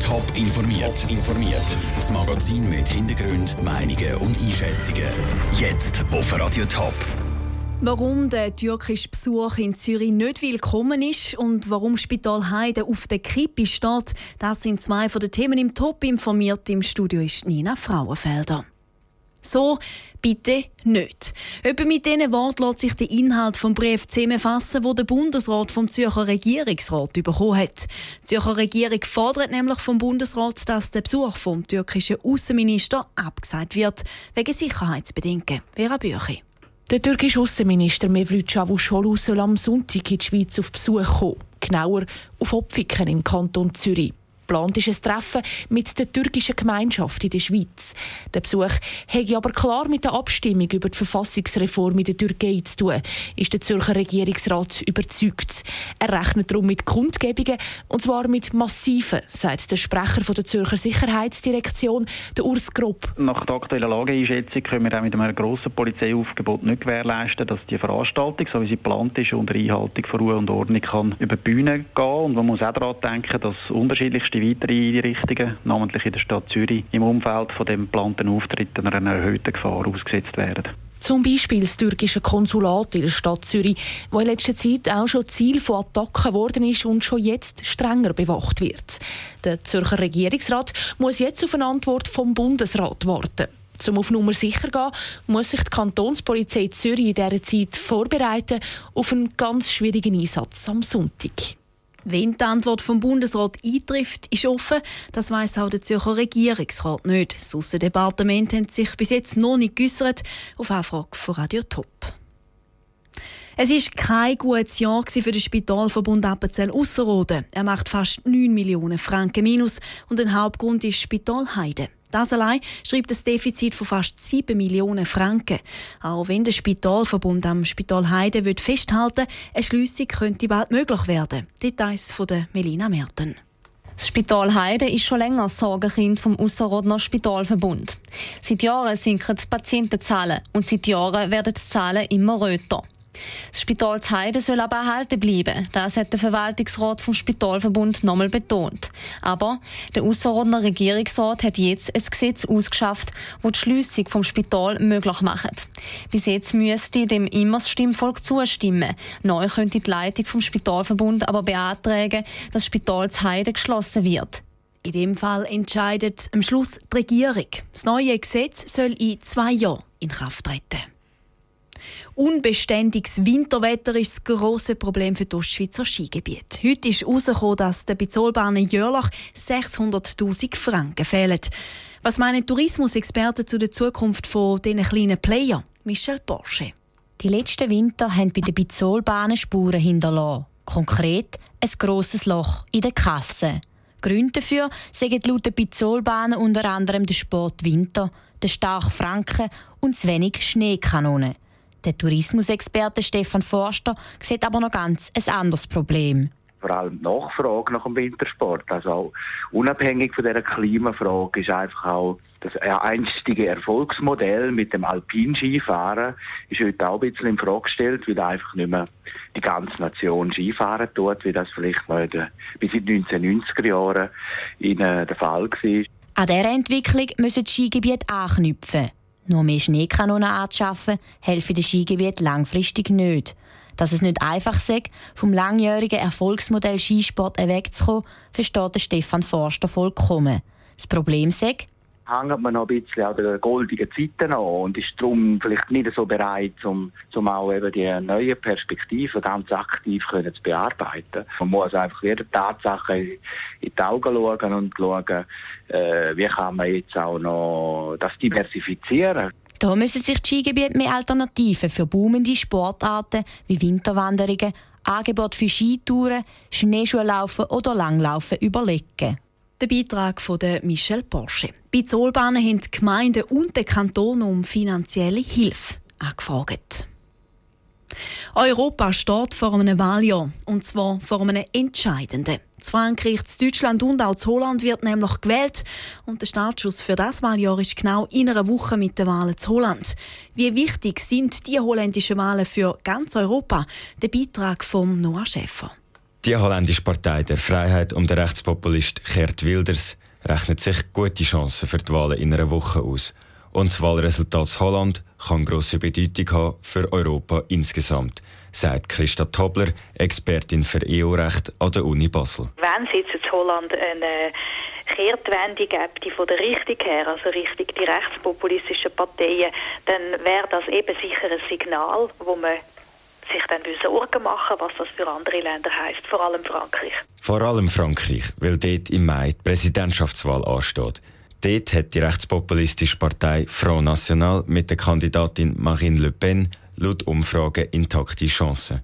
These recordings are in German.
Top informiert. Top informiert. Das Magazin mit Hintergründen, Meinungen und Einschätzungen. Jetzt auf Radio Top. Warum der türkische Besuch in Zürich nicht willkommen ist und warum Spital Heide auf der Kippe steht, das sind zwei von den Themen im Top informiert. Im Studio ist Nina Frauenfelder. So bitte nicht. Etwa mit diesen Worten lässt sich der Inhalt des Briefs zusammenfassen, den der Bundesrat vom Zürcher Regierungsrat bekommen hat. Die Zürcher Regierung fordert nämlich vom Bundesrat, dass der Besuch vom türkischen Außenminister abgesagt wird, wegen Sicherheitsbedenken. Vera Bücher. Der türkische Außenminister Mevlüt Çavuşoğlu soll am Sonntag in die Schweiz auf Besuch kommen. Genauer auf Opfiken im Kanton Zürich. Geplant ist ein Treffen mit der türkischen Gemeinschaft in der Schweiz. Der Besuch hätte aber klar mit der Abstimmung über die Verfassungsreform in der Türkei zu tun, ist der Zürcher Regierungsrat überzeugt. Er rechnet darum mit Kundgebungen, und zwar mit massiven, sagt der Sprecher der Zürcher Sicherheitsdirektion, der Urs Grupp. Nach der aktuellen Lageeinschätzung können wir auch mit einem grossen Polizeiaufgebot nicht gewährleisten, dass die Veranstaltung, so wie sie geplant ist, unter Einhaltung von Ruhe und Ordnung kann über die Bühne gehen. Und man muss auch daran denken, dass unterschiedlichste weitere Einrichtungen, namentlich in der Stadt Zürich, im Umfeld von dem geplanten Auftritt einer erhöhten Gefahr ausgesetzt werden. Zum Beispiel das türkische Konsulat in der Stadt Zürich, das in letzter Zeit auch schon Ziel von Attacken geworden ist und schon jetzt strenger bewacht wird. Der Zürcher Regierungsrat muss jetzt auf eine Antwort vom Bundesrat warten. Um auf Nummer sicher zu gehen, muss sich die Kantonspolizei Zürich in dieser Zeit vorbereiten auf einen ganz schwierigen Einsatz am Sonntag. Wenn die Antwort vom Bundesrat eintrifft, ist offen. Das weiss auch der Zürcher Regierungsrat nicht. Das Aussendepartement hat sich bis jetzt noch nicht geäussert, auf Anfrage von Radio Top. Es war kein gutes Jahr für den Spitalverbund Appenzell-Ausserrhoden. Er macht fast 9 Millionen Franken minus und ein Hauptgrund ist Spital Heide. Das allein schreibt ein Defizit von fast 7 Millionen Franken. Auch wenn der Spitalverbund am Spital Heide festhalten will, eine Schliessung könnte bald möglich werden. Details von Melina Merten. Das Spital Heide ist schon länger das Sorgenkind vom Ausserrhodner Spitalverbund. Seit Jahren sinken die Patientenzahlen und seit Jahren werden die Zahlen immer röter. Das Spital Heide soll aber erhalten bleiben. Das hat der Verwaltungsrat vom Spitalverbund nochmal betont. Aber der Ausserrhodner Regierungsrat hat jetzt ein Gesetz ausgeschafft, das die Schliessung vom Spital möglich macht. Bis jetzt müsste dem immer das Stimmvolk zustimmen. Neu könnte die Leitung vom Spitalverbund aber beantragen, dass das Spital Heide geschlossen wird. In dem Fall entscheidet am Schluss die Regierung. Das neue Gesetz soll in 2 Jahren in Kraft treten. Unbeständiges Winterwetter ist das grosse Problem für das Ostschweizer Skigebiet. Heute ist herausgekommen, dass der Pizolbahnen jährlich 600'000 Franken fehlen. Was meinen Tourismusexperten zu der Zukunft von diesen kleinen Player? Michel Porsche. Die letzten Winter haben bei den Pizolbahnen Spuren hinterlassen. Konkret ein grosses Loch in der Kasse. Gründe dafür sind laut den Pizolbahnen unter anderem der Sport Winter, der starke Franken und zu wenig Schneekanonen. Der Tourismusexperte Stefan Forster sieht aber noch ganz ein anderes Problem. Vor allem die Nachfrage nach dem Wintersport, also unabhängig von dieser Klimafrage, ist einfach auch das einstige Erfolgsmodell mit dem Alpinskifahren ist heute auch ein bisschen in Frage gestellt, weil einfach nicht mehr die ganze Nation Skifahren tut, wie das vielleicht noch bis in den 1990er Jahren der Fall war. An dieser Entwicklung müssen die Skigebiete anknüpfen. Nur mehr Schneekanonen anzuschaffen, helfe den Skigebieten langfristig nicht. Dass es nicht einfach sei, vom langjährigen Erfolgsmodell Skisport wegzukommen, versteht Stefan Forster vollkommen. Das Problem sei, hängt man noch ein bisschen an den goldigen Zeiten an und ist darum vielleicht nicht so bereit, um auch eben die neuen Perspektiven ganz aktiv zu bearbeiten. Man muss einfach jeder Tatsache in die Augen schauen und schauen, wie kann man jetzt auch noch das diversifizieren. Da müssen sich die Skigebiete mehr Alternativen für boomende Sportarten wie Winterwanderungen, Angebote für Skitouren, Schneeschuhlaufen oder Langlaufen überlegen. Der Beitrag von Michel Porsche. Bei Pizolbahnen haben die Gemeinden und der Kanton um finanzielle Hilfe angefragt. Europa steht vor einem Wahljahr, und zwar vor einem entscheidenden. In Frankreich, in Deutschland und auch in Holland wird nämlich gewählt. Und der Startschuss für das Wahljahr ist genau in einer Woche mit den Wahlen in Holland. Wie wichtig sind die holländischen Wahlen für ganz Europa? Der Beitrag von Noah Schäfer. Die holländische Partei der Freiheit um den Rechtspopulist Geert Wilders rechnet sich gute Chancen für die Wahlen in einer Woche aus. Und das Wahlresultat in Holland kann grosse Bedeutung haben für Europa insgesamt, sagt Christa Tobler, Expertin für EU-Recht an der Uni Basel. Wenn es jetzt in Holland eine Kehrtwende gibt, die von der Richtung her, also Richtung die rechtspopulistischen Parteien, dann wäre das eben sicher ein Signal, wo man sich dann Sorgen machen, was das für andere Länder heisst, vor allem Frankreich. Vor allem Frankreich, weil dort im Mai die Präsidentschaftswahl ansteht. Dort hat die rechtspopulistische Partei Front National mit der Kandidatin Marine Le Pen laut Umfragen intakte Chancen.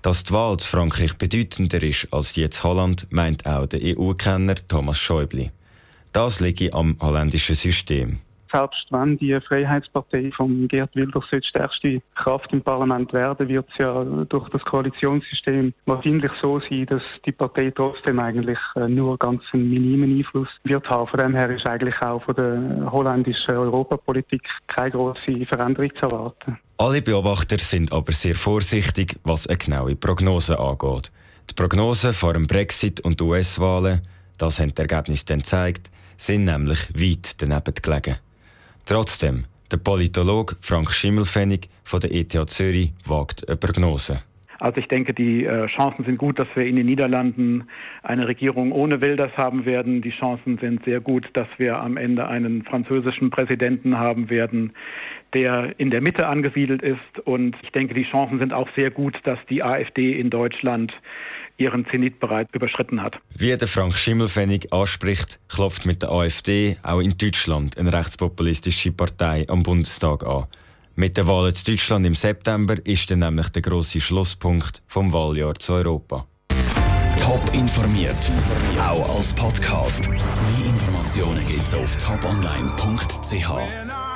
Dass die Wahl in Frankreich bedeutender ist als die in Holland, meint auch der EU-Kenner Thomas Schäubli. Das liege am holländischen System. Selbst wenn die Freiheitspartei von Geert Wilders die stärkste Kraft im Parlament werden, wird es ja durch das Koalitionssystem wahrscheinlich so sein, dass die Partei trotzdem eigentlich nur ganz einen minimen Einfluss wird haben. Von dem her ist eigentlich auch von der holländischen Europapolitik keine grosse Veränderung zu erwarten. Alle Beobachter sind aber sehr vorsichtig, was eine genaue Prognose angeht. Die Prognosen vor dem Brexit und den US-Wahlen, das haben die Ergebnisse dann gezeigt, sind nämlich weit daneben gelegen. Trotzdem, der Politologe Frank Schimmelfennig von der ETH Zürich wagt eine Prognose. Also ich denke, die Chancen sind gut, dass wir in den Niederlanden eine Regierung ohne Wilders haben werden. Die Chancen sind sehr gut, dass wir am Ende einen französischen Präsidenten haben werden, der in der Mitte angesiedelt ist. Und ich denke, die Chancen sind auch sehr gut, dass die AfD in Deutschland ihren Zenit bereits überschritten hat. Wie der Frank Schimmelfennig anspricht, klopft mit der AfD auch in Deutschland eine rechtspopulistische Partei am Bundestag an. Mit den Wahlen in Deutschland im September ist dann nämlich der grosse Schlusspunkt vom Wahljahr zu Europa. Top informiert, auch als Podcast. Mehr Informationen gibt's auf toponline.ch.